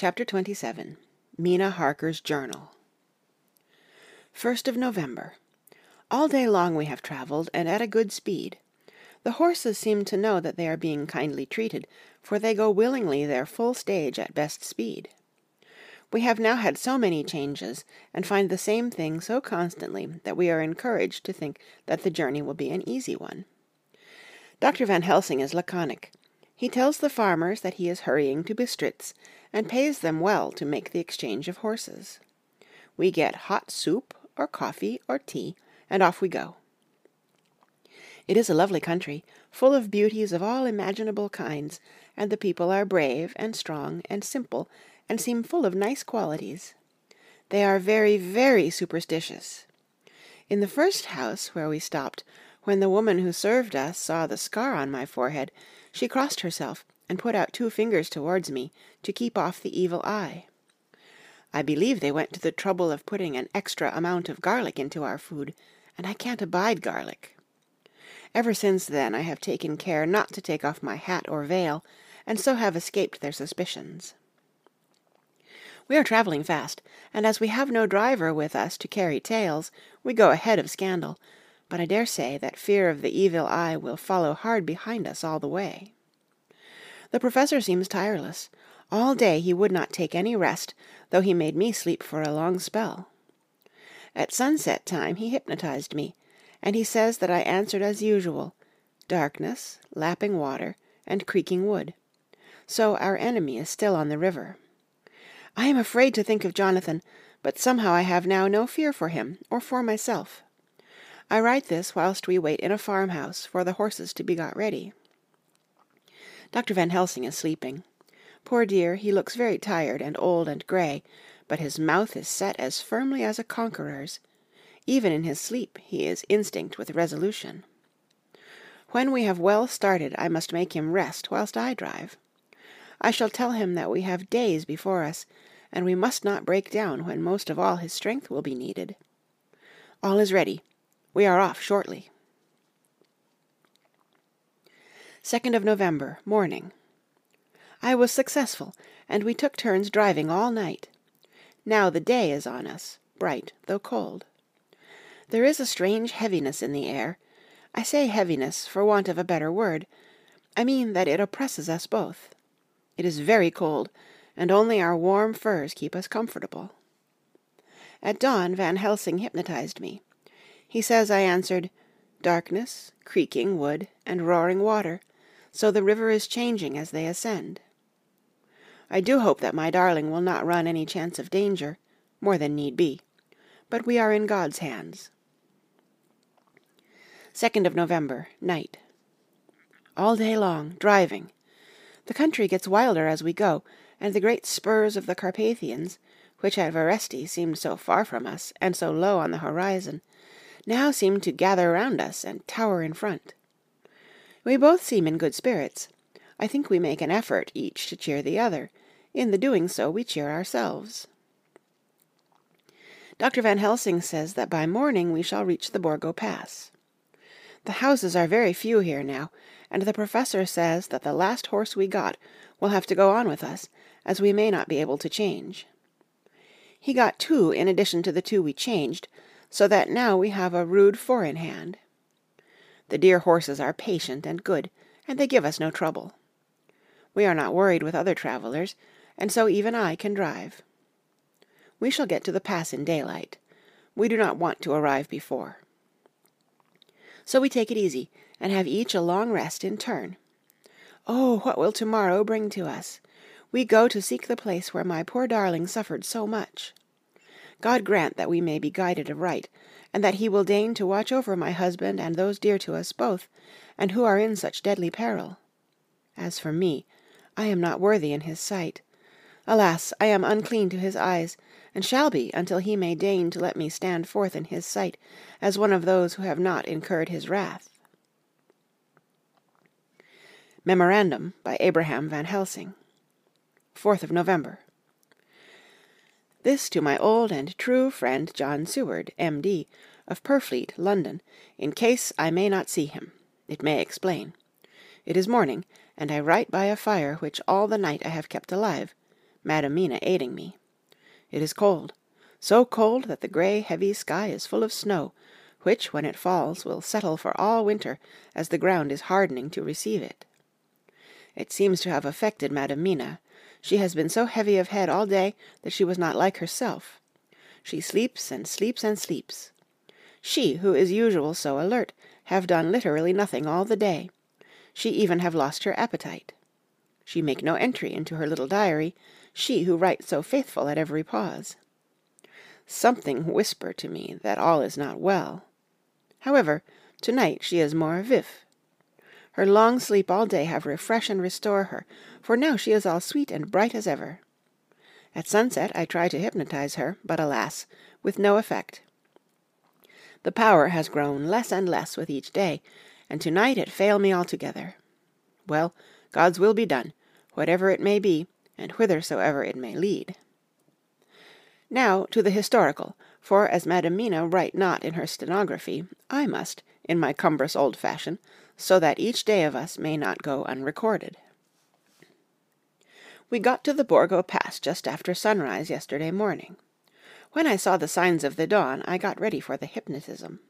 Chapter 27. Mina Harker's Journal. 1st of November. All day long we have travelled, and at a good speed. The horses seem to know that they are being kindly treated, for they go willingly their full stage at best speed. We have now had so many changes, and find the same thing so constantly, that we are encouraged to think that the journey will be an easy one. Dr. Van Helsing is laconic. He tells the farmers that he is hurrying to Bistritz, and pays them well to make the exchange of horses. We get hot soup, or coffee, or tea, and off we go. It is a lovely country, full of beauties of all imaginable kinds, and the people are brave, and strong, and simple, and seem full of nice qualities. They are very, very superstitious. In the first house where we stopped, when the woman who served us saw the scar on my forehead, she crossed herself and put out 2 fingers towards me to keep off the evil eye. I believe they went to the trouble of putting an extra amount of garlic into our food, and I can't abide garlic. Ever since then I have taken care not to take off my hat or veil, and so have escaped their suspicions. We are travelling fast, and as we have no driver with us to carry tales, we go ahead of scandal, but I dare say that fear of the evil eye will follow hard behind us all the way. The professor seems tireless. All day he would not take any rest, though he made me sleep for a long spell. At sunset time he hypnotized me, and he says that I answered as usual, darkness, lapping water, and creaking wood. So our enemy is still on the river. I am afraid to think of Jonathan, but somehow I have now no fear for him, or for myself. I write this whilst we wait in a farmhouse for the horses to be got ready. Dr. Van Helsing is sleeping. Poor dear, he looks very tired and old and grey, but his mouth is set as firmly as a conqueror's. Even in his sleep he is instinct with resolution. When we have well started, I must make him rest whilst I drive. I shall tell him that we have days before us, and we must not break down when most of all his strength will be needed. All is ready. We are off shortly. 2nd of November, morning. I was successful, and we took turns driving all night. Now the day is on us, bright though cold. There is a strange heaviness in the air. I say heaviness for want of a better word. I mean that it oppresses us both. It is very cold, and only our warm furs keep us comfortable. At dawn Van Helsing hypnotized me. He says I answered, darkness, creaking wood, and roaring water, so the river is changing as they ascend. I do hope that my darling will not run any chance of danger, more than need be, but we are in God's hands. 2nd of November, night. All day long, driving. The country gets wilder as we go, and the great spurs of the Carpathians, which at Veresti seemed so far from us, and so low on the horizon, now seem to gather round us and tower in front. We both seem in good spirits. I think we make an effort each to cheer the other. In the doing so we cheer ourselves. Dr. Van Helsing says that by morning we shall reach the Borgo Pass. The houses are very few here now, and the professor says that the last horse we got will have to go on with us, as we may not be able to change. He got 2 in addition to the 2 we changed, so that now we have a rude 4 in hand. The dear horses are patient and good, and they give us no trouble. We are not worried with other travellers, and so even I can drive. We shall get to the pass in daylight. We do not want to arrive before. So we take it easy, and have each a long rest in turn. Oh, what will tomorrow bring to us? We go to seek the place where my poor darling suffered so much. God grant that we may be guided aright, and that he will deign to watch over my husband and those dear to us both, and who are in such deadly peril. As for me, I am not worthy in his sight. Alas, I am unclean to his eyes, and shall be until he may deign to let me stand forth in his sight as one of those who have not incurred his wrath. Memorandum by Abraham Van Helsing. 4th of November. This to my old and true friend John Seward, M.D., of Purfleet, London, in case I may not see him. It may explain. It is morning, and I write by a fire which all the night I have kept alive, Madam Mina aiding me. It is cold, so cold that the grey heavy sky is full of snow, which when it falls will settle for all winter as the ground is hardening to receive it. It seems to have affected Madam Mina. She has been so heavy of head all day that she was not like herself. She sleeps and sleeps and sleeps. She, who is usual so alert, have done literally nothing all the day. She even have lost her appetite. She make no entry into her little diary, she who writes so faithful at every pause. Something whisper to me that all is not well. However, to-night she is more vif. Her long sleep all day have refresh and restore her, for now she is all sweet and bright as ever. At sunset I try to hypnotize her, but alas, with no effect. The power has grown less and less with each day, and to-night it fail me altogether. Well, God's will be done, whatever it may be, and whithersoever it may lead. Now to the historical, for as Madam Mina write not in her stenography, I must, in my cumbrous old fashion, so that each day of us may not go unrecorded. We got to the Borgo Pass just after sunrise yesterday morning. When I saw the signs of the dawn, I got ready for the hypnotism.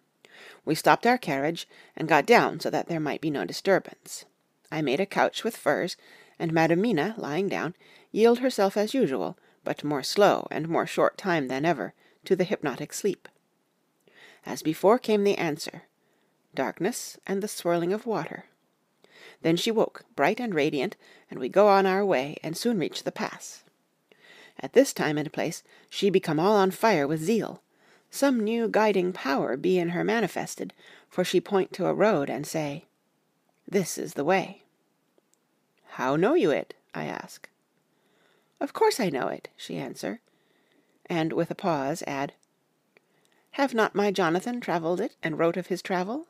We stopped our carriage, and got down so that there might be no disturbance. I made a couch with furs, and Madam Mina, lying down, yielded herself as usual, but more slow and more short time than ever, to the hypnotic sleep. As before came the answer, darkness and the swirling of water. Then she woke, bright and radiant, and we go on our way, and soon reach the pass. At this time and place she become all on fire with zeal. Some new guiding power be in her manifested, for she point to a road and say, "This is the way." "How know you it?" I ask. "Of course I know it," she answer, and with a pause add, "Have not my Jonathan travelled it, and wrote of his travel?"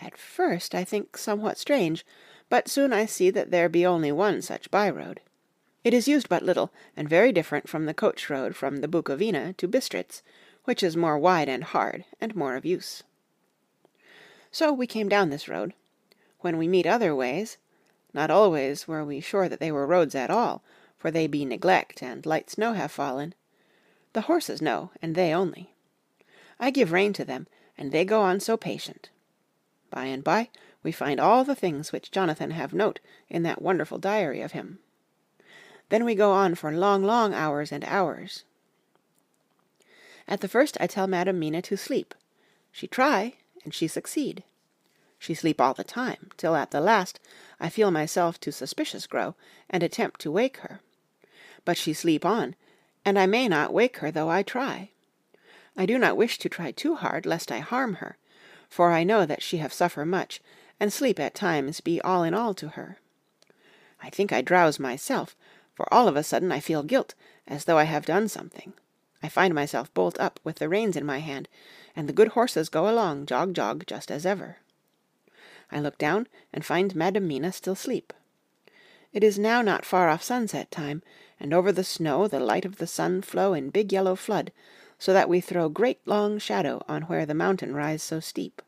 At first I think somewhat strange, but soon I see that there be only one such by-road. It is used but little, and very different from the coach road from the Bukovina to Bistritz, which is more wide and hard, and more of use. So we came down this road. When we meet other ways, not always were we sure that they were roads at all, for they be neglect, and light snow have fallen. The horses know, and they only. I give rein to them, and they go on so patient. By and by we find all the things which Jonathan have note in that wonderful diary of him. Then we go on for long, long hours and hours. At the first I tell Madam Mina to sleep. She try, and she succeed. She sleep all the time, till at the last I feel myself too suspicious grow, and attempt to wake her. But she sleep on, and I may not wake her though I try. I do not wish to try too hard, lest I harm her, for I know that she have suffer much, and sleep at times be all in all to her. I think I drowse myself, for all of a sudden I feel guilt, as though I have done something. I find myself bolt up, with the reins in my hand, and the good horses go along, jog, jog, just as ever. I look down, and find Madam Mina still asleep. It is now not far off sunset time, and over the snow the light of the sun flow in big yellow flood, so that we throw great long shadow on where the mountain rise so steep.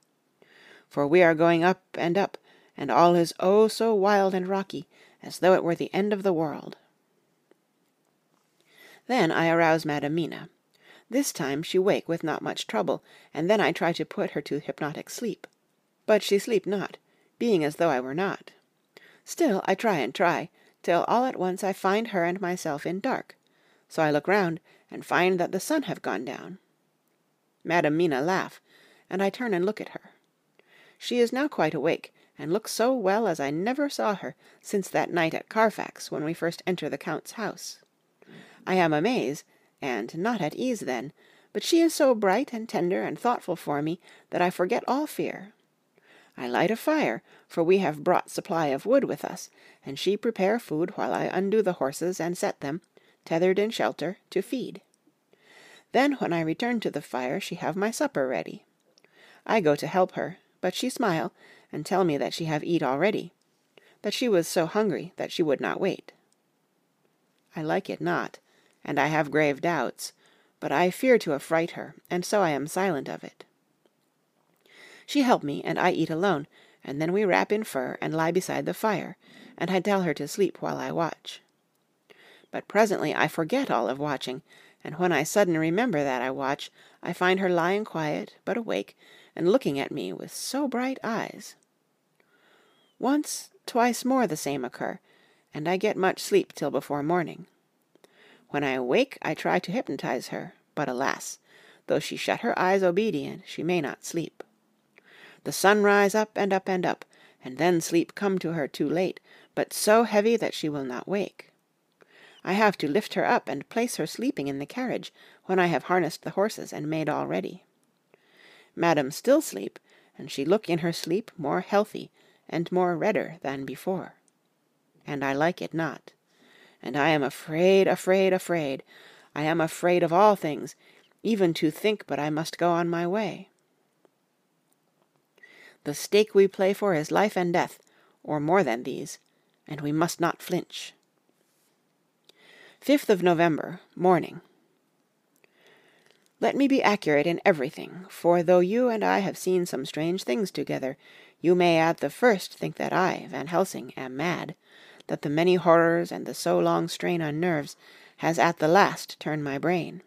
For we are going up and up, and all is oh so wild and rocky, as though it were the end of the world. Then I arouse Madam Mina. This time she wake with not much trouble, and then I try to put her to hypnotic sleep. But she sleep not, being as though I were not. Still I try and try, till all at once I find her and myself in dark. So I look round, and find that the sun have gone down. Madam Mina laugh, and I turn and look at her. She is now quite awake, and looks so well as I never saw her since that night at Carfax when we first enter the Count's house. I am amazed, and not at ease then, but she is so bright and tender and thoughtful for me that I forget all fear. I light a fire, for we have brought supply of wood with us, and she prepare food while I undo the horses and set them, tethered in shelter, to feed. Then when I return to the fire she have my supper ready. I go to help her, but she smile, and tell me that she have eat already, that she was so hungry that she would not wait. I like it not, and I have grave doubts, but I fear to affright her, and so I am silent of it. She help me, and I eat alone, and then we wrap in fur, and lie beside the fire, and I tell her to sleep while I watch. but presently I forget all of watching, and when I sudden remember that I watch, I find her lying quiet, but awake, and looking at me with so bright eyes. Once, twice more the same occur, and I get much sleep till before morning. When I awake, I try to hypnotize her, but alas, though she shut her eyes obedient, she may not sleep. The sun rise up and up and up, and then sleep come to her too late, but so heavy that she will not wake. I have to lift her up and place her sleeping in the carriage, when I have harnessed the horses and made all ready. Madam still sleep, and she look in her sleep more healthy and more redder than before. And I like it not. And I am afraid, afraid, afraid. I am afraid of all things, even to think but I must go on my way. The stake we play for is life and death, or more than these, and we must not flinch. 5th of November, morning. Let me be accurate in everything, for though you and I have seen some strange things together, you may at the first think that I, Van Helsing, am mad, that the many horrors and the so long strain on nerves has at the last turned my brain.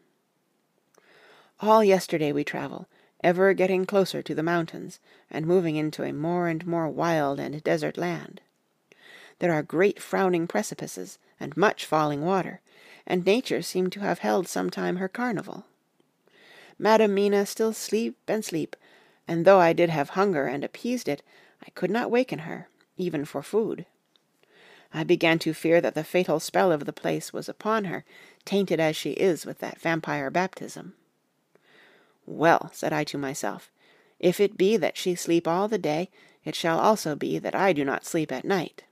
All yesterday we travel, ever getting closer to the mountains, and moving into a more and more wild and desert land. There are great frowning precipices, and much falling water, and nature seemed to have held sometime her carnival. Madam Mina still sleep and sleep, and though I did have hunger and appeased it, I could not waken her, even for food. I began to fear that the fatal spell of the place was upon her, tainted as she is with that vampire baptism. Well, said I to myself, if it be that she sleep all the day, it shall also be that I do not sleep at night.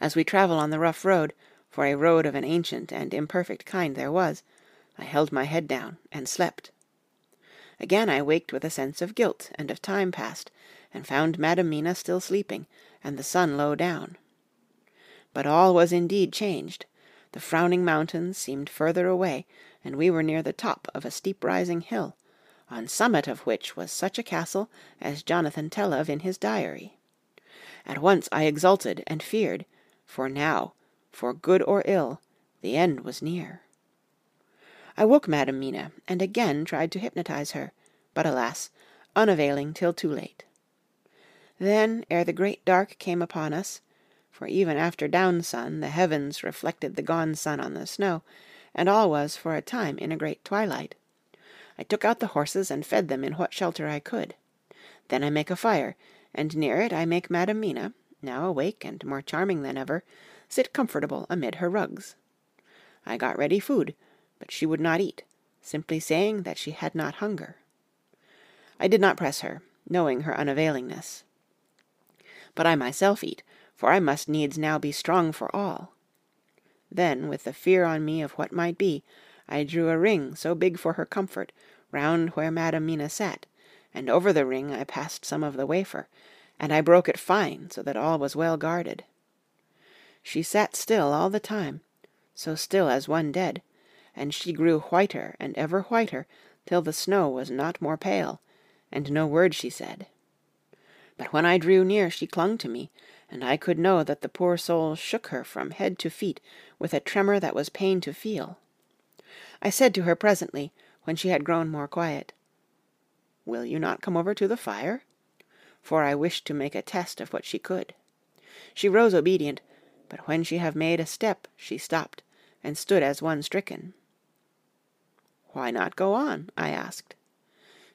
As we travel on the rough road, for a road of an ancient and imperfect kind there was, I held my head down and slept. Again I waked with a sense of guilt and of time past, and found Madam Mina still sleeping, and the sun low down. But all was indeed changed. The frowning mountains seemed further away, and we were near the top of a steep rising hill, on summit of which was such a castle as Jonathan tell of in his diary. At once I exulted and feared, for now, for good or ill, the end was near. I woke Madam Mina, and again tried to hypnotize her, but alas, unavailing till too late. Then, ere the great dark came upon us, for even after down-sun the heavens reflected the gone sun on the snow, and all was for a time in a great twilight, I took out the horses and fed them in what shelter I could. Then I make a fire, and near it I make Madam Mina, now awake and more charming than ever, sit comfortable amid her rugs. I got ready food, but she would not eat, simply saying that she had not hunger. I did not press her, knowing her unavailingness. But I myself eat, for I must needs now be strong for all. Then, with the fear on me of what might be, I drew a ring so big for her comfort, round where Madam Mina sat, and over the ring I passed some of the wafer, and I broke it fine so that all was well guarded. She sat still all the time, so still as one dead, and she grew whiter and ever whiter, till the snow was not more pale, and no word she said. But when I drew near she clung to me, and I could know that the poor soul shook her from head to feet with a tremor that was pain to feel. I said to her presently, when she had grown more quiet, "Will you not come over to the fire?" For I wished to make a test of what she could. She rose obedient, but when she have made a step she stopped, and stood as one stricken. "Why not go on?" I asked.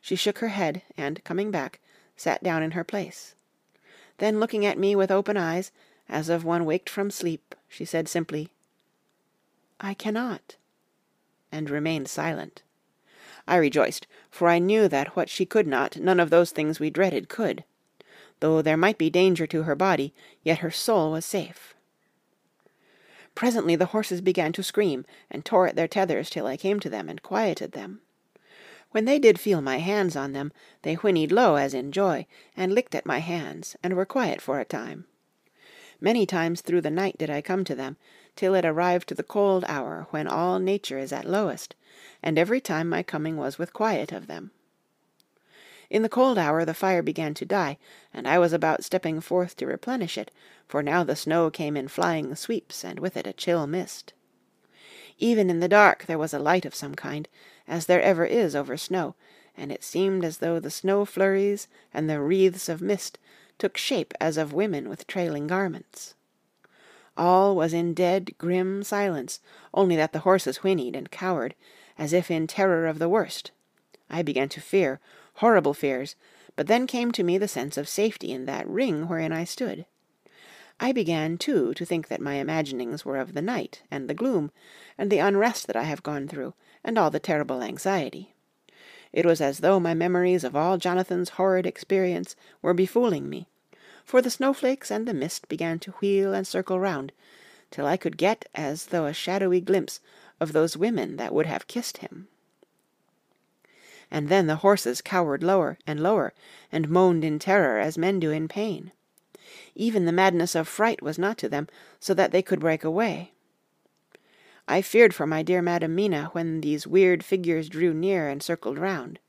She shook her head, and, coming back, sat down in her place. Then, looking at me with open eyes, as of one waked from sleep, she said simply, "I cannot," and remained silent. I rejoiced, for I knew that what she could not, none of those things we dreaded could. Though there might be danger to her body, yet her soul was safe. Presently the horses began to scream, and tore at their tethers till I came to them and quieted them. When they did feel my hands on them, they whinnied low as in joy, and licked at my hands, and were quiet for a time. Many times through the night did I come to them, till it arrived to the cold hour when all nature is at lowest, and every time my coming was with quiet of them. In the cold hour the fire began to die, and I was about stepping forth to replenish it, for now the snow came in flying sweeps, and with it a chill mist. Even in the dark there was a light of some kind, as there ever is over snow, and it seemed as though the snow flurries and the wreaths of mist took shape as of women with trailing garments. All was in dead, grim silence, only that the horses whinnied and cowered, as if in terror of the worst. I began to fear, horrible fears, but then came to me the sense of safety in that ring wherein I stood. I began, too, to think that my imaginings were of the night, and the gloom, and the unrest that I have gone through, and all the terrible anxiety. It was as though my memories of all Jonathan's horrid experience were befooling me, for the snowflakes and the mist began to wheel and circle round, till I could get as though a shadowy glimpse of those women that would have kissed him. And then the horses cowered lower and lower, and moaned in terror as men do in pain. Even the madness of fright was not to them, so that they could break away. I feared for my dear Madam Mina when these weird figures drew near and circled round.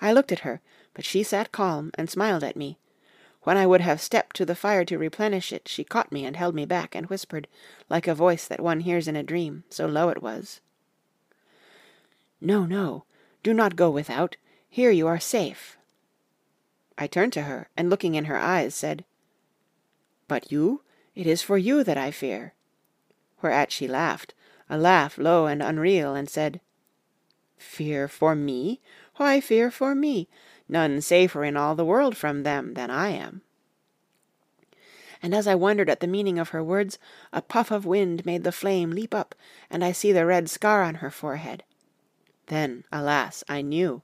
I looked at her, but she sat calm and smiled at me. When I would have stepped to the fire to replenish it, she caught me and held me back, and whispered, like a voice that one hears in a dream, so low it was. "No, no, do not go without. Here you are safe." I turned to her, and looking in her eyes, said, "But you? It is for you that I fear." Whereat she laughed, a laugh low and unreal, and said, "Fear for me? Why fear for me? None safer in all the world from them than I am." And as I wondered at the meaning of her words, a puff of wind made the flame leap up, and I see the red scar on her forehead. Then, alas, I knew.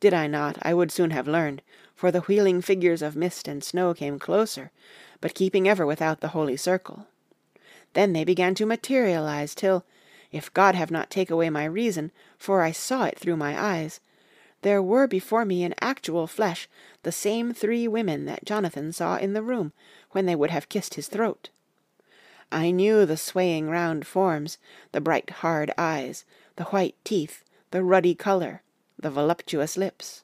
Did I not, I would soon have learned, for the wheeling figures of mist and snow came closer, but keeping ever without the holy circle. Then they began to materialize till, if God have not taken away my reason, for I saw it through my eyes, there were before me in actual flesh the same three women that Jonathan saw in the room, when they would have kissed his throat. I knew the swaying round forms, the bright hard eyes, the white teeth, the ruddy colour, the voluptuous lips.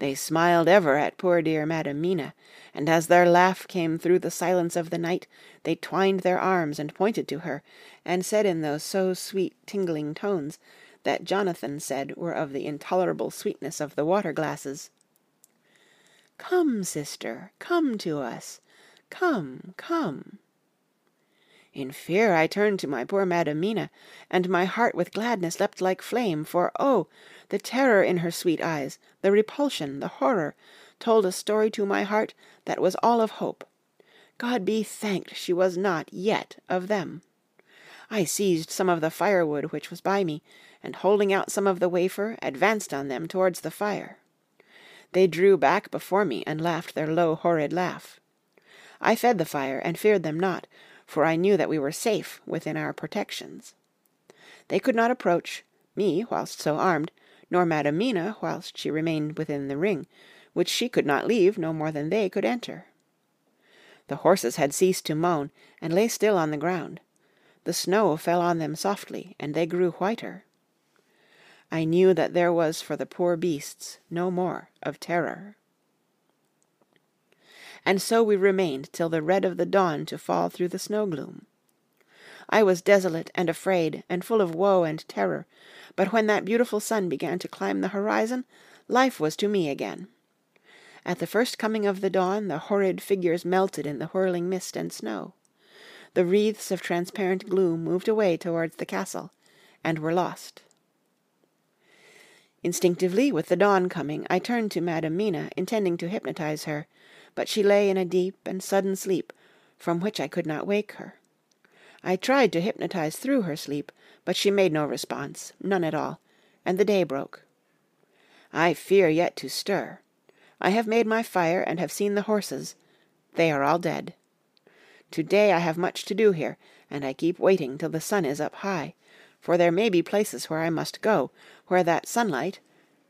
They smiled ever at poor dear Madam Mina, and as their laugh came through the silence of the night, they twined their arms and pointed to her, and said in those so sweet tingling tones that Jonathan said were of the intolerable sweetness of the water-glasses, "Come, sister, come to us, come, come." In fear I turned to my poor Madam Mina, and my heart with gladness leapt like flame, for, oh, the terror in her sweet eyes, the repulsion, the horror, told a story to my heart that was all of hope. God be thanked she was not yet of them. I seized some of the firewood which was by me, and holding out some of the wafer, advanced on them towards the fire. They drew back before me, and laughed their low, horrid laugh. I fed the fire, and feared them not, for I knew that we were safe within our protections. They could not approach me whilst so armed, nor Madam Mina whilst she remained within the ring, which she could not leave no more than they could enter. The horses had ceased to moan, and lay still on the ground. The snow fell on them softly, and they grew whiter. I knew that there was for the poor beasts no more of terror. And so we remained till the red of the dawn to fall through the snow-gloom. I was desolate and afraid, and full of woe and terror, but when that beautiful sun began to climb the horizon, life was to me again. At the first coming of the dawn the horrid figures melted in the whirling mist and snow. The wreaths of transparent gloom moved away towards the castle, and were lost. Instinctively, with the dawn coming, I turned to Madam Mina, intending to hypnotize her, but she lay in a deep and sudden sleep, from which I could not wake her. I tried to hypnotize through her sleep, but she made no response, none at all, and the day broke. I fear yet to stir. I have made my fire, and have seen the horses. They are all dead. To-day I have much to do here, and I keep waiting till the sun is up high, for there may be places where I must go, where that sunlight,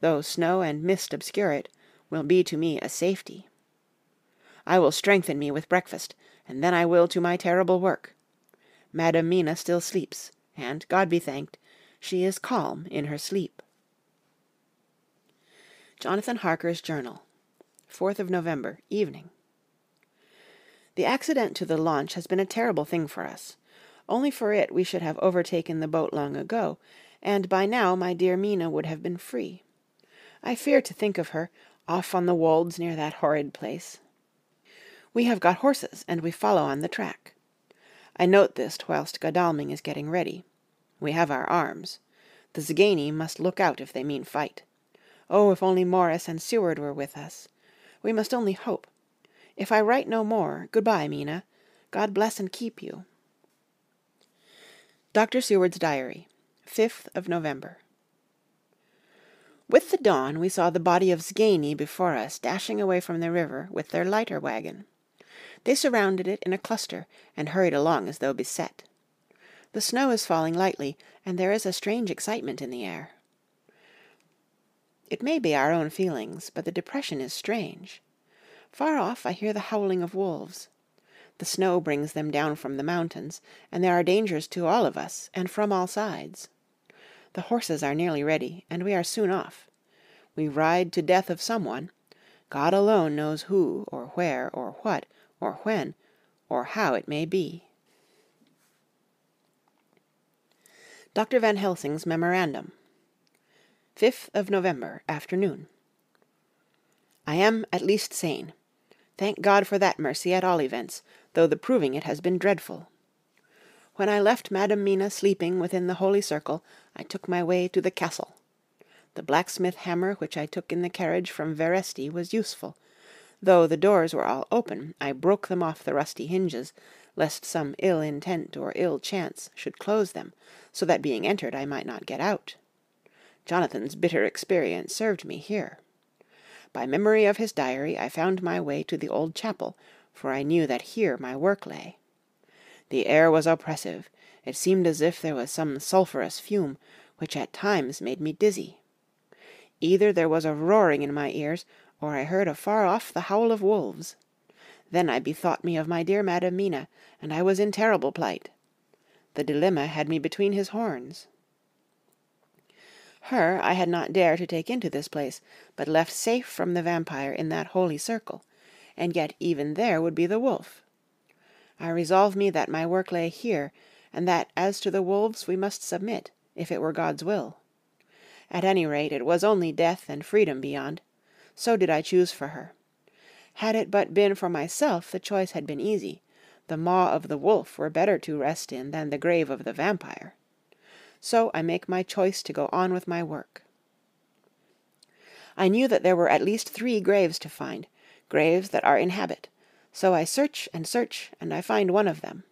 though snow and mist obscure it, will be to me a safety. I will strengthen me with breakfast, and then I will to my terrible work. Madam Mina still sleeps, and, God be thanked, she is calm in her sleep. Jonathan Harker's Journal. 4th of November, evening. The accident to the launch has been a terrible thing for us. Only for it we should have overtaken the boat long ago, and by now my dear Mina would have been free. I fear to think of her, off on the wolds near that horrid place. We have got horses, and we follow on the track. I note this whilst Godalming is getting ready. We have our arms. The Szgany must look out if they mean fight. Oh, if only Morris and Seward were with us! We must only hope. If I write no more, good-bye, Mina. God bless and keep you. Dr. Seward's Diary, 5th of November. With the dawn we saw the body of Szgany before us dashing away from the river with their lighter wagon. They surrounded it in a cluster and hurried along as though beset. The snow is falling lightly, and there is a strange excitement in the air. It may be our own feelings, but the depression is strange. Far off I hear the howling of wolves. The snow brings them down from the mountains, and there are dangers to all of us, and from all sides. The horses are nearly ready, and we are soon off. We ride to death of someone. God alone knows who, or where, or what, or when, or how it may be. Dr. Van Helsing's Memorandum. 5th of November, afternoon. I am at least sane. Thank God for that mercy at all events, though the proving it has been dreadful. When I left Madam Mina sleeping within the holy circle, I took my way to the castle. The blacksmith hammer which I took in the carriage from Veresti was useful. Though the doors were all open, I broke them off the rusty hinges, lest some ill intent or ill chance should close them, so that being entered I might not get out. Jonathan's bitter experience served me here. By memory of his diary I found my way to the old chapel, for I knew that here my work lay. The air was oppressive. It seemed as if there was some sulphurous fume, which at times made me dizzy. Either there was a roaring in my ears, or I heard afar off the howl of wolves. Then I bethought me of my dear Madam Mina, and I was in terrible plight. The dilemma had me between his horns. Her I had not dared to take into this place, but left safe from the vampire in that holy circle, and yet even there would be the wolf. I resolved me that my work lay here, and that as to the wolves we must submit, if it were God's will. At any rate, it was only death and freedom beyond. So did I choose for her. Had it but been for myself, the choice had been easy. The maw of the wolf were better to rest in than the grave of the vampire. So I make my choice to go on with my work. I knew that there were at least 3 graves to find, graves that are in habit. So I search, and I find one of them.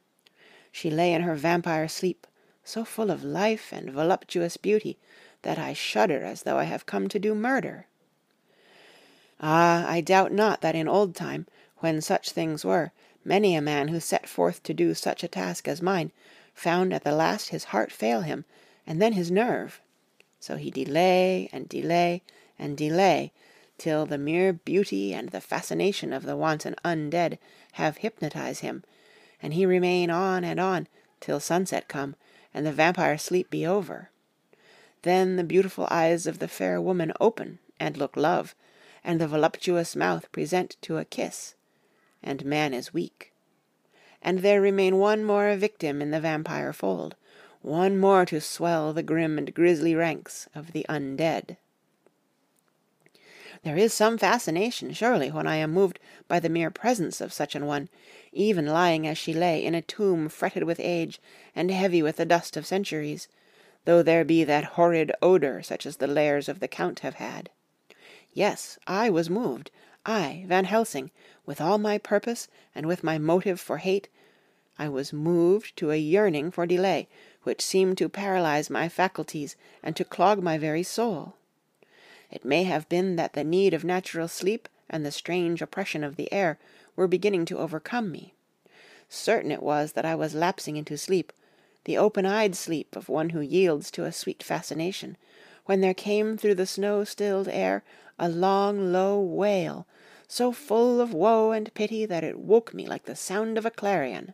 She lay in her vampire sleep, so full of life and voluptuous beauty, that I shudder as though I have come to do murder. Ah, I doubt not that in old time, when such things were, many a man who set forth to do such a task as mine found at the last his heart fail him, and then his nerve. So he delay, and delay, and delay, till the mere beauty and the fascination of the wanton undead have hypnotized him, and he remain on and on, till sunset come, and the vampire sleep be over. Then the beautiful eyes of the fair woman open, and look love, and the voluptuous mouth present to a kiss, and man is weak. And there remain one more victim in the vampire fold, one more to swell the grim and grisly ranks of the undead. There is some fascination, surely, when I am moved by the mere presence of such an one, even lying as she lay in a tomb fretted with age and heavy with the dust of centuries, though there be that horrid odour such as the lairs of the Count have had. Yes, I was moved, I, Van Helsing, with all my purpose and with my motive for hate, I was moved to a yearning for delay, which seemed to paralyse my faculties and to clog my very soul. It may have been that the need of natural sleep and the strange oppression of the air were beginning to overcome me. Certain it was that I was lapsing into sleep, the open-eyed sleep of one who yields to a sweet fascination, when there came through the snow-stilled air a long, low wail, so full of woe and pity that it woke me like the sound of a clarion.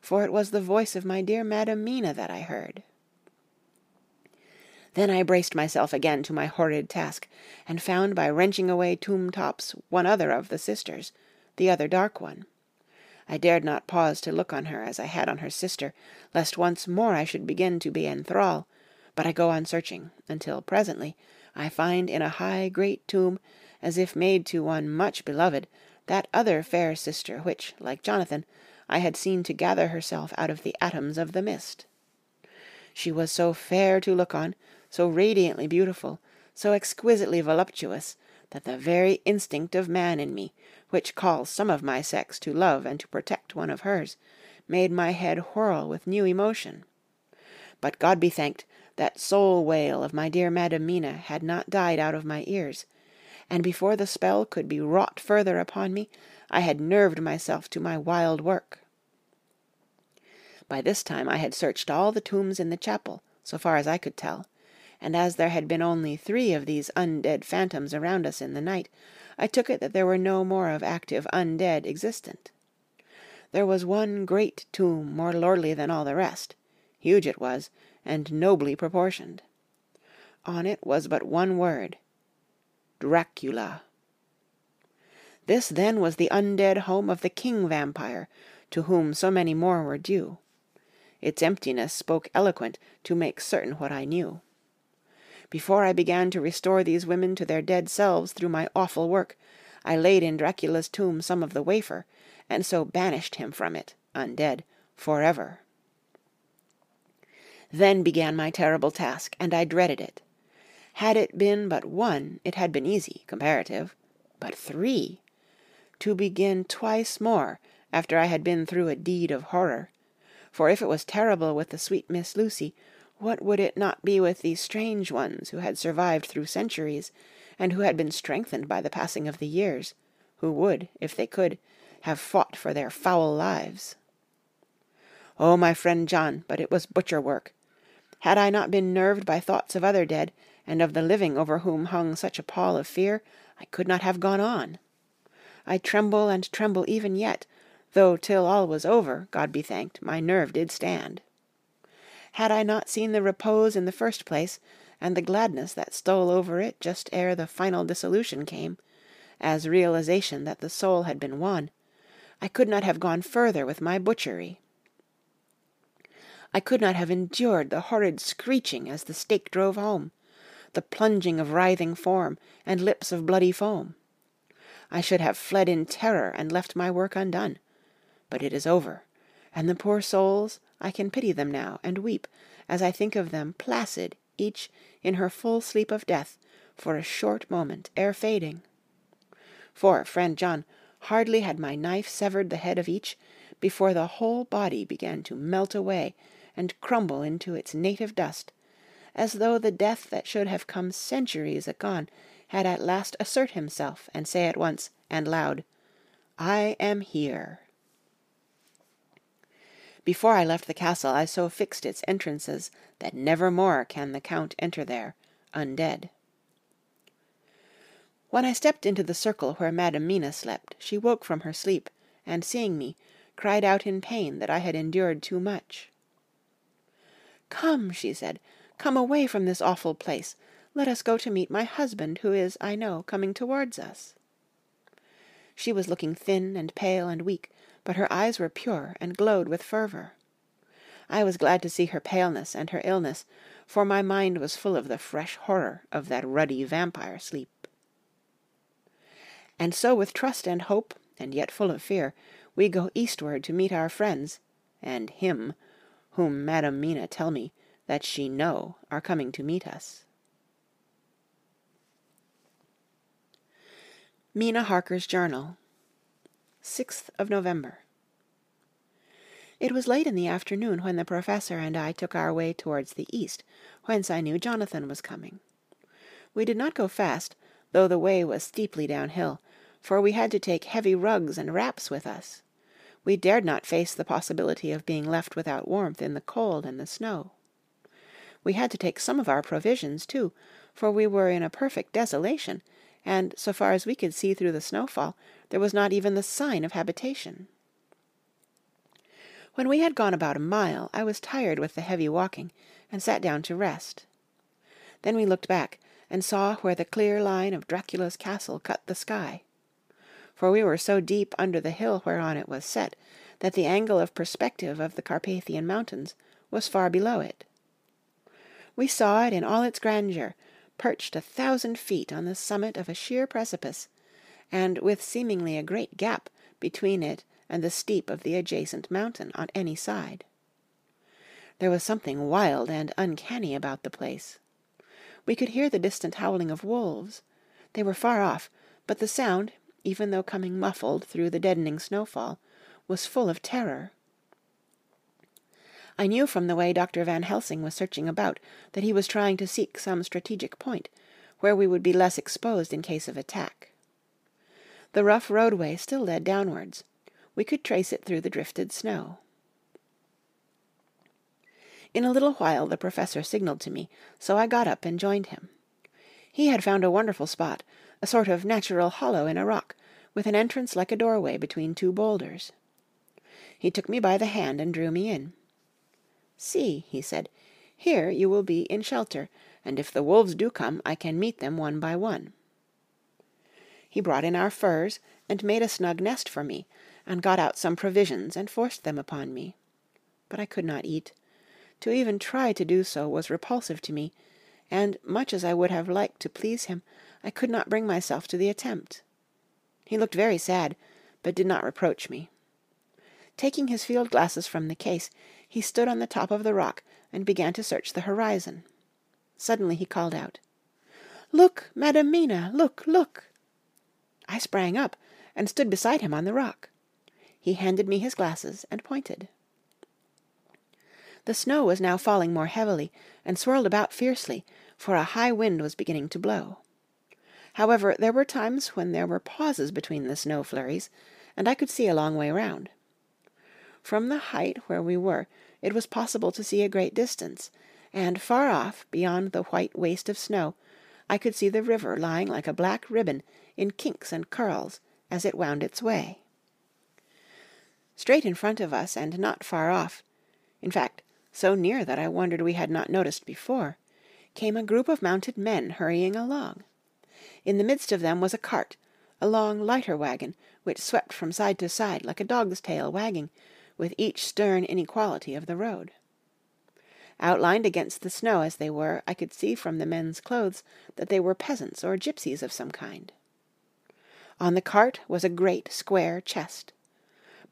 For it was the voice of my dear Madam Mina that I heard. Then I braced myself again to my horrid task, and found by wrenching away tomb tops one other of the sisters, the other dark one. I dared not pause to look on her as I had on her sister, lest once more I should begin to be in thrall, but I go on searching, until presently I find in a high great tomb, as if made to one much beloved, that other fair sister which, like Jonathan, I had seen to gather herself out of the atoms of the mist. She was so fair to look on, so radiantly beautiful, so exquisitely voluptuous, that the very instinct of man in me, which calls some of my sex to love and to protect one of hers, made my head whirl with new emotion. But God be thanked, that soul-wail of my dear Madam Mina had not died out of my ears, and before the spell could be wrought further upon me, I had nerved myself to my wild work. By this time I had searched all the tombs in the chapel, so far as I could tell, and as there had been only 3 of these undead phantoms around us in the night, I took it that there were no more of active undead existent. There was one great tomb more lordly than all the rest. Huge it was, and nobly proportioned. On it was but one word, Dracula. This then was the undead home of the king vampire, to whom so many more were due. Its emptiness spoke eloquent to make certain what I knew. Before I began to restore these women to their dead selves through my awful work, I laid in Dracula's tomb some of the wafer, and so banished him from it, undead, forever. Then began my terrible task, and I dreaded it. Had it been but one, it had been easy, comparative, but 3. To begin twice more after I had been through a deed of horror, for if it was terrible with the sweet Miss Lucy, what would it not be with these strange ones who had survived through centuries, and who had been strengthened by the passing of the years, who would, if they could, have fought for their foul lives? Oh, my friend John, but it was butcher work. Had I not been nerved by thoughts of other dead, and of the living over whom hung such a pall of fear, I could not have gone on. I tremble and tremble even yet, though till all was over, God be thanked, my nerve did stand. Had I not seen the repose in the first place, and the gladness that stole over it just ere the final dissolution came, as realization that the soul had been won, I could not have gone further with my butchery. I could not have endured the horrid screeching as the stake drove home, the plunging of writhing form, and lips of bloody foam. I should have fled in terror and left my work undone. But it is over, and the poor souls, I can pity them now, and weep, as I think of them placid, each, in her full sleep of death, for a short moment ere fading. For, friend John, hardly had my knife severed the head of each, before the whole body began to melt away, and crumble into its native dust, as though the death that should have come centuries agone had at last assert himself, and say at once, and loud, "I am here." Before I left the castle I so fixed its entrances that never more can the Count enter there, undead. When I stepped into the circle where Madam Mina slept, she woke from her sleep, and seeing me, cried out in pain that I had endured too much. "Come," she said, "come away from this awful place. Let us go to meet my husband, who is, I know, coming towards us." She was looking thin and pale and weak, but her eyes were pure and glowed with fervour. I was glad to see her paleness and her illness, for my mind was full of the fresh horror of that ruddy vampire sleep. And so with trust and hope, and yet full of fear, we go eastward to meet our friends, and him, whom Madam Mina tell me that she know are coming to meet us. Mina Harker's Journal, 6th of November. It was late in the afternoon when the Professor and I took our way towards the east, whence I knew Jonathan was coming. We did not go fast, though the way was steeply downhill, for we had to take heavy rugs and wraps with us. We dared not face the possibility of being left without warmth in the cold and the snow. We had to take some of our provisions, too, for we were in a perfect desolation, and, so far as we could see through the snowfall, there was not even the sign of habitation. When we had gone about a mile, I was tired with the heavy walking, and sat down to rest. Then we looked back, and saw where the clear line of Dracula's castle cut the sky. For we were so deep under the hill whereon it was set, that the angle of perspective of the Carpathian mountains was far below it. We saw it in all its grandeur, perched 1,000 feet on the summit of a sheer precipice, and with seemingly a great gap between it and the steep of the adjacent mountain on any side. There was something wild and uncanny about the place. We could hear the distant howling of wolves. They were far off, but the sound, even though coming muffled through the deadening snowfall, was full of terror. I knew from the way Dr. Van Helsing was searching about that he was trying to seek some strategic point where we would be less exposed in case of attack. The rough roadway still led downwards. We could trace it through the drifted snow. In a little while the professor signalled to me, so I got up and joined him. He had found a wonderful spot, a sort of natural hollow in a rock, with an entrance like a doorway between two boulders. He took me by the hand and drew me in. "See," he said, "here you will be in shelter, and if the wolves do come, I can meet them one by one." He brought in our furs, and made a snug nest for me, and got out some provisions and forced them upon me. But I could not eat. To even try to do so was repulsive to me, and much as I would have liked to please him, I could not bring myself to the attempt. He looked very sad, but did not reproach me. Taking his field glasses from the case, he stood on the top of the rock and began to search the horizon. Suddenly he called out, "Look, Madam Mina, look, look!" I sprang up and stood beside him on the rock. He handed me his glasses and pointed. The snow was now falling more heavily, and swirled about fiercely, for a high wind was beginning to blow. However, there were times when there were pauses between the snow flurries, and I could see a long way round. From the height where we were, it was possible to see a great distance, and far off, beyond the white waste of snow, I could see the river lying like a black ribbon in kinks and curls as it wound its way. Straight in front of us, and not far off, in fact, so near that I wondered we had not noticed before, came a group of mounted men hurrying along. In the midst of them was a cart, a long lighter wagon, which swept from side to side like a dog's tail wagging, with each stern inequality of the road. Outlined against the snow as they were, I could see from the men's clothes that they were peasants or gypsies of some kind. On the cart was a great square chest.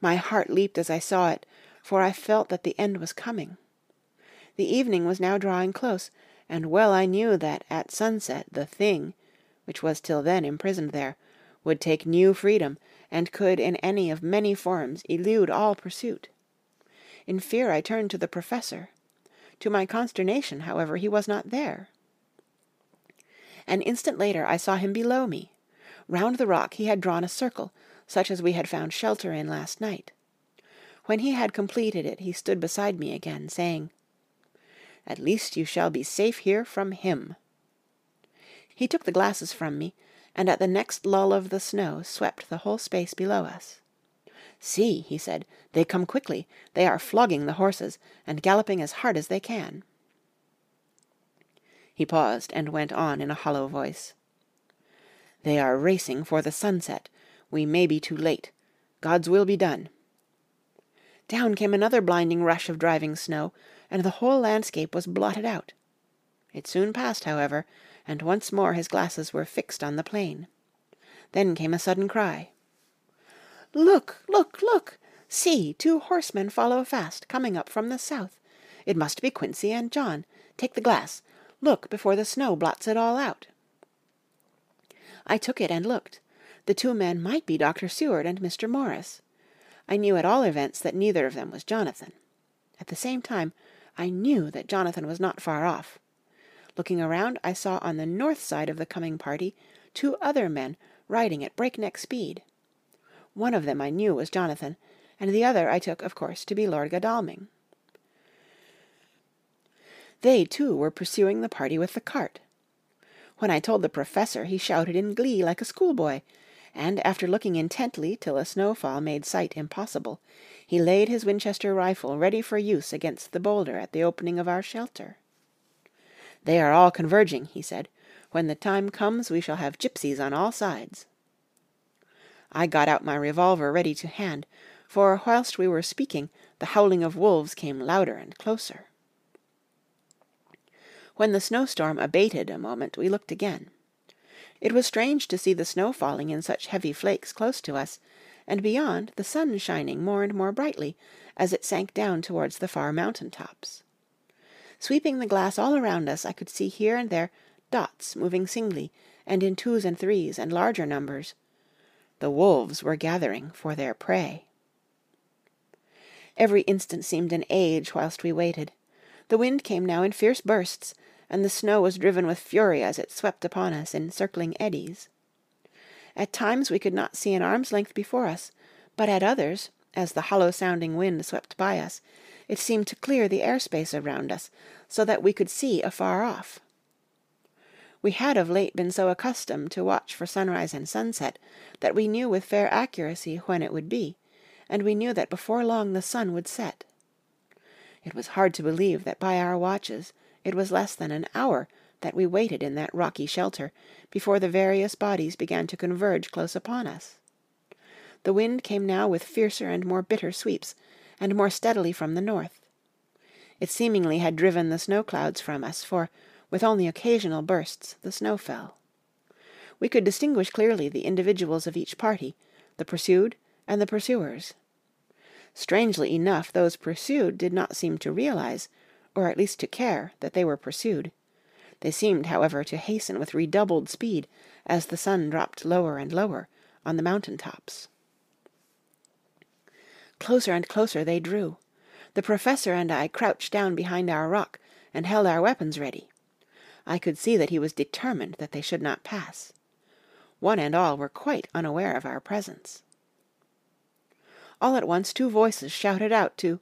My heart leaped as I saw it, for I felt that the end was coming. The evening was now drawing close, and well I knew that at sunset the Thing, which was till then imprisoned there, would take new freedom, and could in any of many forms elude all pursuit. In fear I turned to the professor. To my consternation, however, he was not there. An instant later I saw him below me. Round the rock he had drawn a circle, such as we had found shelter in last night. When he had completed it, he stood beside me again, saying, "At least you shall be safe here from him." He took the glasses from me, and at the next lull of the snow swept the whole space below us. "See," he said, "they come quickly. They are flogging the horses, and galloping as hard as they can." He paused and went on in a hollow voice. "They are racing for the sunset. We may be too late. God's will be done." Down came another blinding rush of driving snow, and the whole landscape was blotted out. It soon passed, however, and once more his glasses were fixed on the plain. Then came a sudden cry. "Look, look, look! See, two horsemen follow fast, coming up from the south. It must be Quincey and John. Take the glass. Look before the snow blots it all out." I took it and looked. The two men might be Dr. Seward and Mr. Morris. I knew at all events that neither of them was Jonathan. At the same time, I knew that Jonathan was not far off. Looking around, I saw on the north side of the coming party two other men riding at breakneck speed. One of them I knew was Jonathan, and the other I took, of course, to be Lord Godalming. They, too, were pursuing the party with the cart. When I told the professor, he shouted in glee like a schoolboy, and, after looking intently till a snowfall made sight impossible, he laid his Winchester rifle ready for use against the boulder at the opening of our shelter. "They are all converging," he said. "When the time comes we shall have gypsies on all sides." I got out my revolver ready to hand, for whilst we were speaking the howling of wolves came louder and closer. When the snowstorm abated a moment we looked again. It was strange to see the snow falling in such heavy flakes close to us, and beyond the sun shining more and more brightly as it sank down towards the far mountain tops. Sweeping the glass all around us, I could see here and there dots moving singly, and in twos and threes and larger numbers. The wolves were gathering for their prey. Every instant seemed an age whilst we waited. The wind came now in fierce bursts, and the snow was driven with fury as it swept upon us in circling eddies. At times we could not see an arm's length before us, but at others, as the hollow-sounding wind swept by us, it seemed to clear the air-space around us, so that we could see afar off. We had of late been so accustomed to watch for sunrise and sunset that we knew with fair accuracy when it would be, and we knew that before long the sun would set. It was hard to believe that by our watches it was less than an hour that we waited in that rocky shelter before the various bodies began to converge close upon us. The wind came now with fiercer and more bitter sweeps, and more steadily from the north. It seemingly had driven the snow-clouds from us, for, with only occasional bursts, the snow fell. We could distinguish clearly the individuals of each party, the pursued and the pursuers. Strangely enough, those pursued did not seem to realize, or at least to care, that they were pursued. They seemed, however, to hasten with redoubled speed as the sun dropped lower and lower on the mountain tops. Closer and closer they drew. The Professor and I crouched down behind our rock and held our weapons ready. I could see that he was determined that they should not pass. One and all were quite unaware of our presence. All at once two voices shouted out to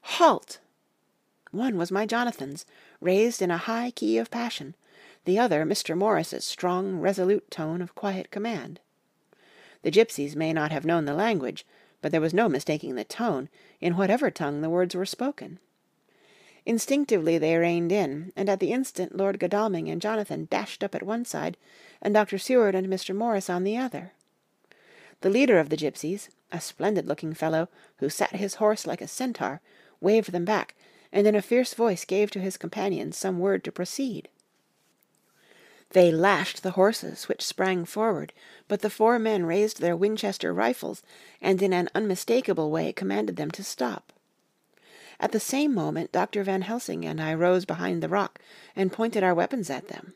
"Halt!" One was my Jonathan's, raised in a high key of passion, the other Mr. Morris's strong, resolute tone of quiet command. The gypsies may not have known the language, but there was no mistaking the tone, in whatever tongue the words were spoken. Instinctively they reined in, and at the instant Lord Godalming and Jonathan dashed up at one side, and Dr. Seward and Mr. Morris on the other. The leader of the gypsies, a splendid-looking fellow, who sat his horse like a centaur, waved them back, and in a fierce voice gave to his companions some word to proceed. They lashed the horses, which sprang forward, but the four men raised their Winchester rifles, and in an unmistakable way commanded them to stop. At the same moment Dr. Van Helsing and I rose behind the rock, and pointed our weapons at them.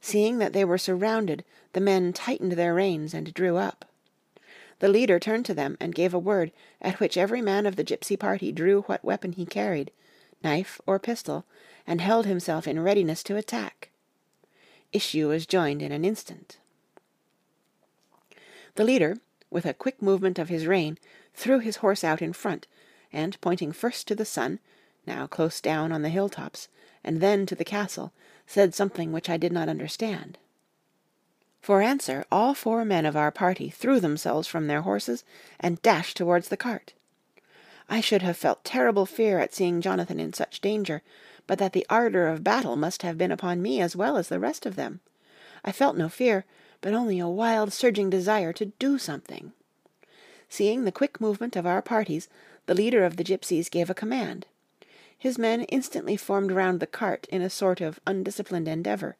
Seeing that they were surrounded, the men tightened their reins and drew up. The leader turned to them, and gave a word, at which every man of the gypsy party drew what weapon he carried, knife or pistol, and held himself in readiness to attack. Issue was joined in an instant. The leader, with a quick movement of his rein, threw his horse out in front, and, pointing first to the sun, now close down on the hilltops, and then to the castle, said something which I did not understand. For answer, all four men of our party threw themselves from their horses and dashed towards the cart. I should have felt terrible fear at seeing Jonathan in such danger, but that the ardour of battle must have been upon me as well as the rest of them. I felt no fear, but only a wild surging desire to do something. Seeing the quick movement of our parties, the leader of the gypsies gave a command. His men instantly formed round the cart in a sort of undisciplined endeavour,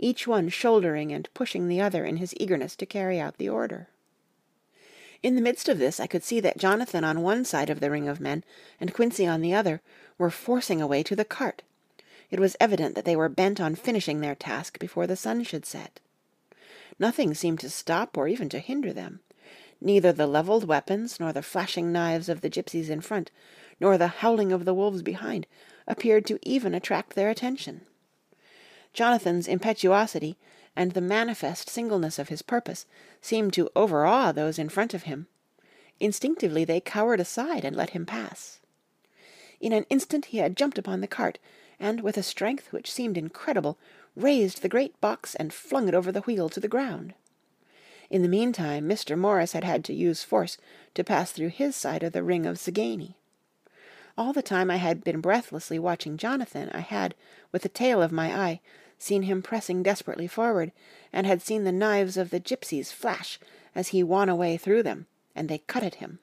each one shouldering and pushing the other in his eagerness to carry out the order. In the midst of this I could see that Jonathan on one side of the ring of men, and Quincey on the other, were forcing a way to the cart. It was evident that they were bent on finishing their task before the sun should set. Nothing seemed to stop or even to hinder them. Neither the levelled weapons, nor the flashing knives of the gypsies in front, nor the howling of the wolves behind, appeared to even attract their attention. Jonathan's impetuosity, and the manifest singleness of his purpose, seemed to overawe those in front of him. Instinctively they cowered aside and let him pass. In an instant he had jumped upon the cart, and, with a strength which seemed incredible, raised the great box and flung it over the wheel to the ground. In the meantime Mr. Morris had had to use force to pass through his side of the ring of Szgany. All the time I had been breathlessly watching Jonathan, I had, with the tail of my eye, seen him pressing desperately forward, and had seen the knives of the gypsies flash as he won a way through them, and they cut at him.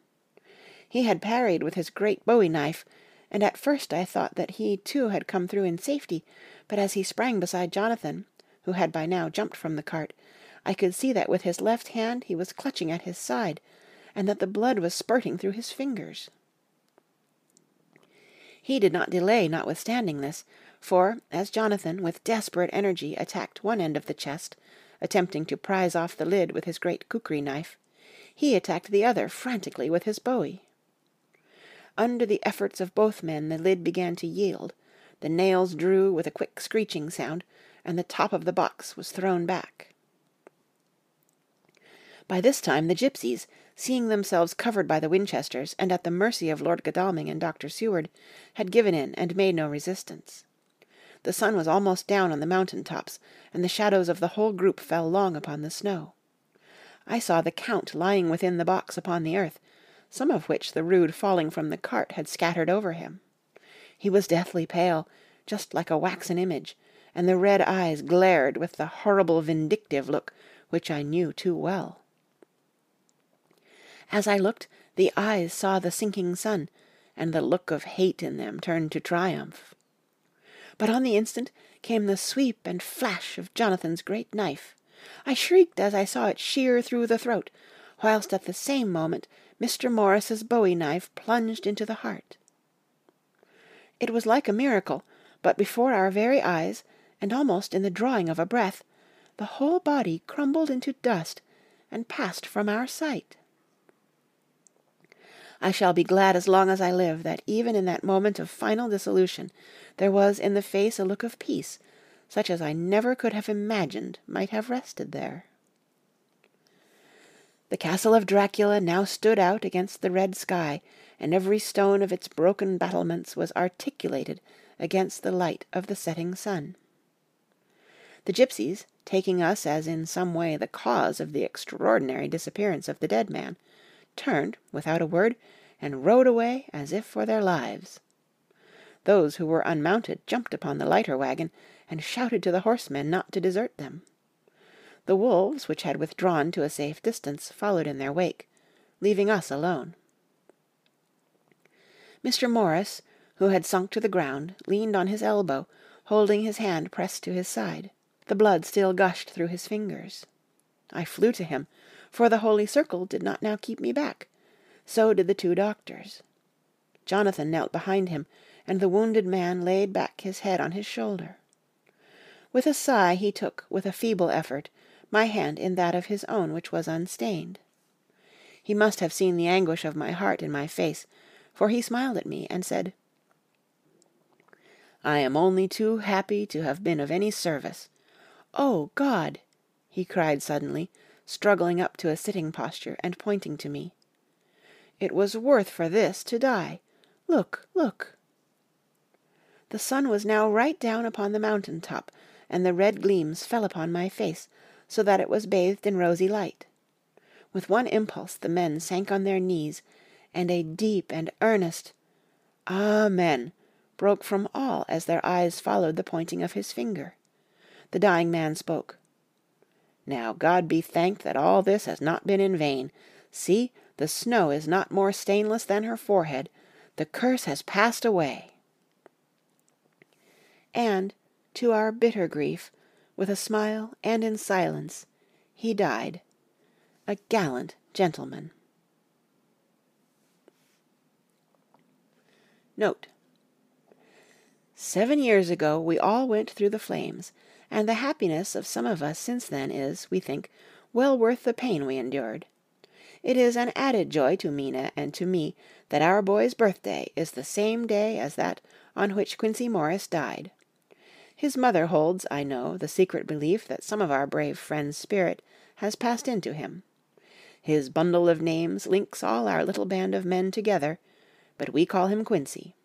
He had parried with his great bowie-knife, and at first I thought that he, too, had come through in safety, but as he sprang beside Jonathan, who had by now jumped from the cart, I could see that with his left hand he was clutching at his side, and that the blood was spurting through his fingers. He did not delay, notwithstanding this, for, as Jonathan, with desperate energy, attacked one end of the chest, attempting to prise off the lid with his great kukri knife, he attacked the other frantically with his bowie. Under the efforts of both men the lid began to yield, the nails drew with a quick screeching sound, and the top of the box was thrown back. By this time the gypsies, seeing themselves covered by the Winchesters and at the mercy of Lord Godalming and Dr. Seward, had given in and made no resistance. The sun was almost down on the mountain tops, and the shadows of the whole group fell long upon the snow. I saw the count lying within the box upon the earth, some of which the rude falling from the cart had scattered over him. He was deathly pale, just like a waxen image, and the red eyes glared with the horrible vindictive look which I knew too well. As I looked, the eyes saw the sinking sun, and the look of hate in them turned to triumph. But on the instant came the sweep and flash of Jonathan's great knife. I shrieked as I saw it shear through the throat, whilst at the same moment Mr. Morris's bowie-knife plunged into the heart. It was like a miracle, but before our very eyes, and almost in the drawing of a breath, the whole body crumbled into dust and passed from our sight. I shall be glad as long as I live that even in that moment of final dissolution there was in the face a look of peace, such as I never could have imagined might have rested there. The castle of Dracula now stood out against the red sky, and every stone of its broken battlements was articulated against the light of the setting sun. The gypsies, taking us as in some way the cause of the extraordinary disappearance of the dead man, turned without a word and rode away as if for their lives. Those who were unmounted jumped upon the lighter wagon and shouted to the horsemen not to desert them. The wolves, which had withdrawn to a safe distance, followed in their wake, leaving us alone. Mr. Morris, who had sunk to the ground, leaned on his elbow, holding his hand pressed to his side. The blood still gushed through his fingers. I flew to him, for the holy circle did not now keep me back. So did the two doctors. Jonathan knelt behind him, and the wounded man laid back his head on his shoulder. With a sigh he took, with a feeble effort, my hand in that of his own which was unstained. He must have seen the anguish of my heart in my face, for he smiled at me and said, "I am only too happy to have been of any service. Oh, God!" he cried suddenly, struggling up to a sitting posture and pointing to me. "It was worth for this to die. Look, look!" The sun was now right down upon the mountain top, and the red gleams fell upon my face, so that it was bathed in rosy light. With one impulse the men sank on their knees, and a deep and earnest "Amen" broke from all as their eyes followed the pointing of his finger. The dying man spoke. "Now God be thanked that all this has not been in vain. See, the snow is not more stainless than her forehead. The curse has passed away." And, to our bitter grief, with a smile and in silence, he died, a gallant gentleman. Note. 7 years ago we all went through the flames, and the happiness of some of us since then is, we think, well worth the pain we endured. It is an added joy to Mina and to me that our boy's birthday is the same day as that on which Quincey Morris died. His mother holds, I know, the secret belief that some of our brave friend's spirit has passed into him. His bundle of names links all our little band of men together, but we call him Quincey.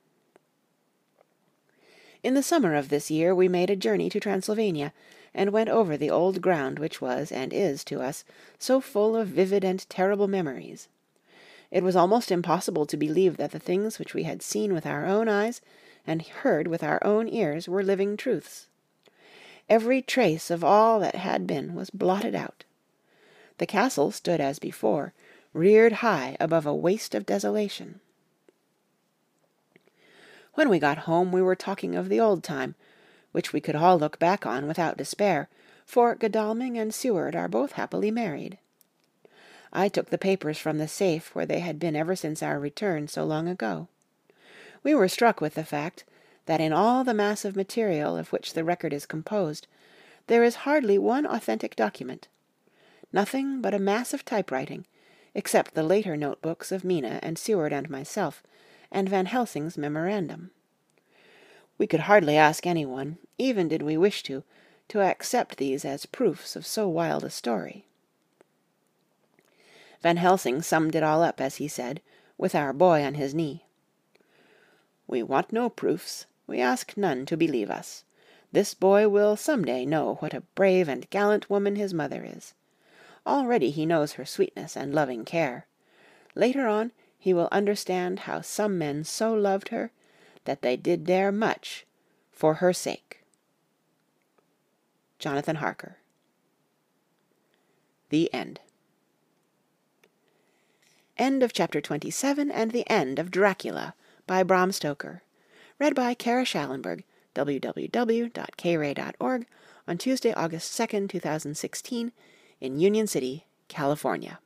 In the summer of this year we made a journey to Transylvania, and went over the old ground which was, and is to us, so full of vivid and terrible memories. It was almost impossible to believe that the things which we had seen with our own eyes and heard with our own ears were living truths. Every trace of all that had been was blotted out. The castle stood as before, reared high above a waste of desolation. When we got home we were talking of the old time, which we could all look back on without despair, for Godalming and Seward are both happily married. I took the papers from the safe where they had been ever since our return so long ago. We were struck with the fact that in all the mass of material of which the record is composed, there is hardly one authentic document, nothing but a mass of typewriting, except the later notebooks of Mina and Seward and myself, and Van Helsing's memorandum. We could hardly ask anyone, even did we wish to accept these as proofs of so wild a story. Van Helsing summed it all up, as he said, with our boy on his knee. "We want no proofs. We ask none to believe us. This boy will some day know what a brave and gallant woman his mother is. Already he knows her sweetness and loving care. Later on he will understand how some men so loved her that they did dare much for her sake." Jonathan Harker. The End. End of Chapter 27 and the End of Dracula by Bram Stoker. Read by Kara Schallenberg, www.kray.org, on Tuesday, August 2nd, 2016, in Union City, California.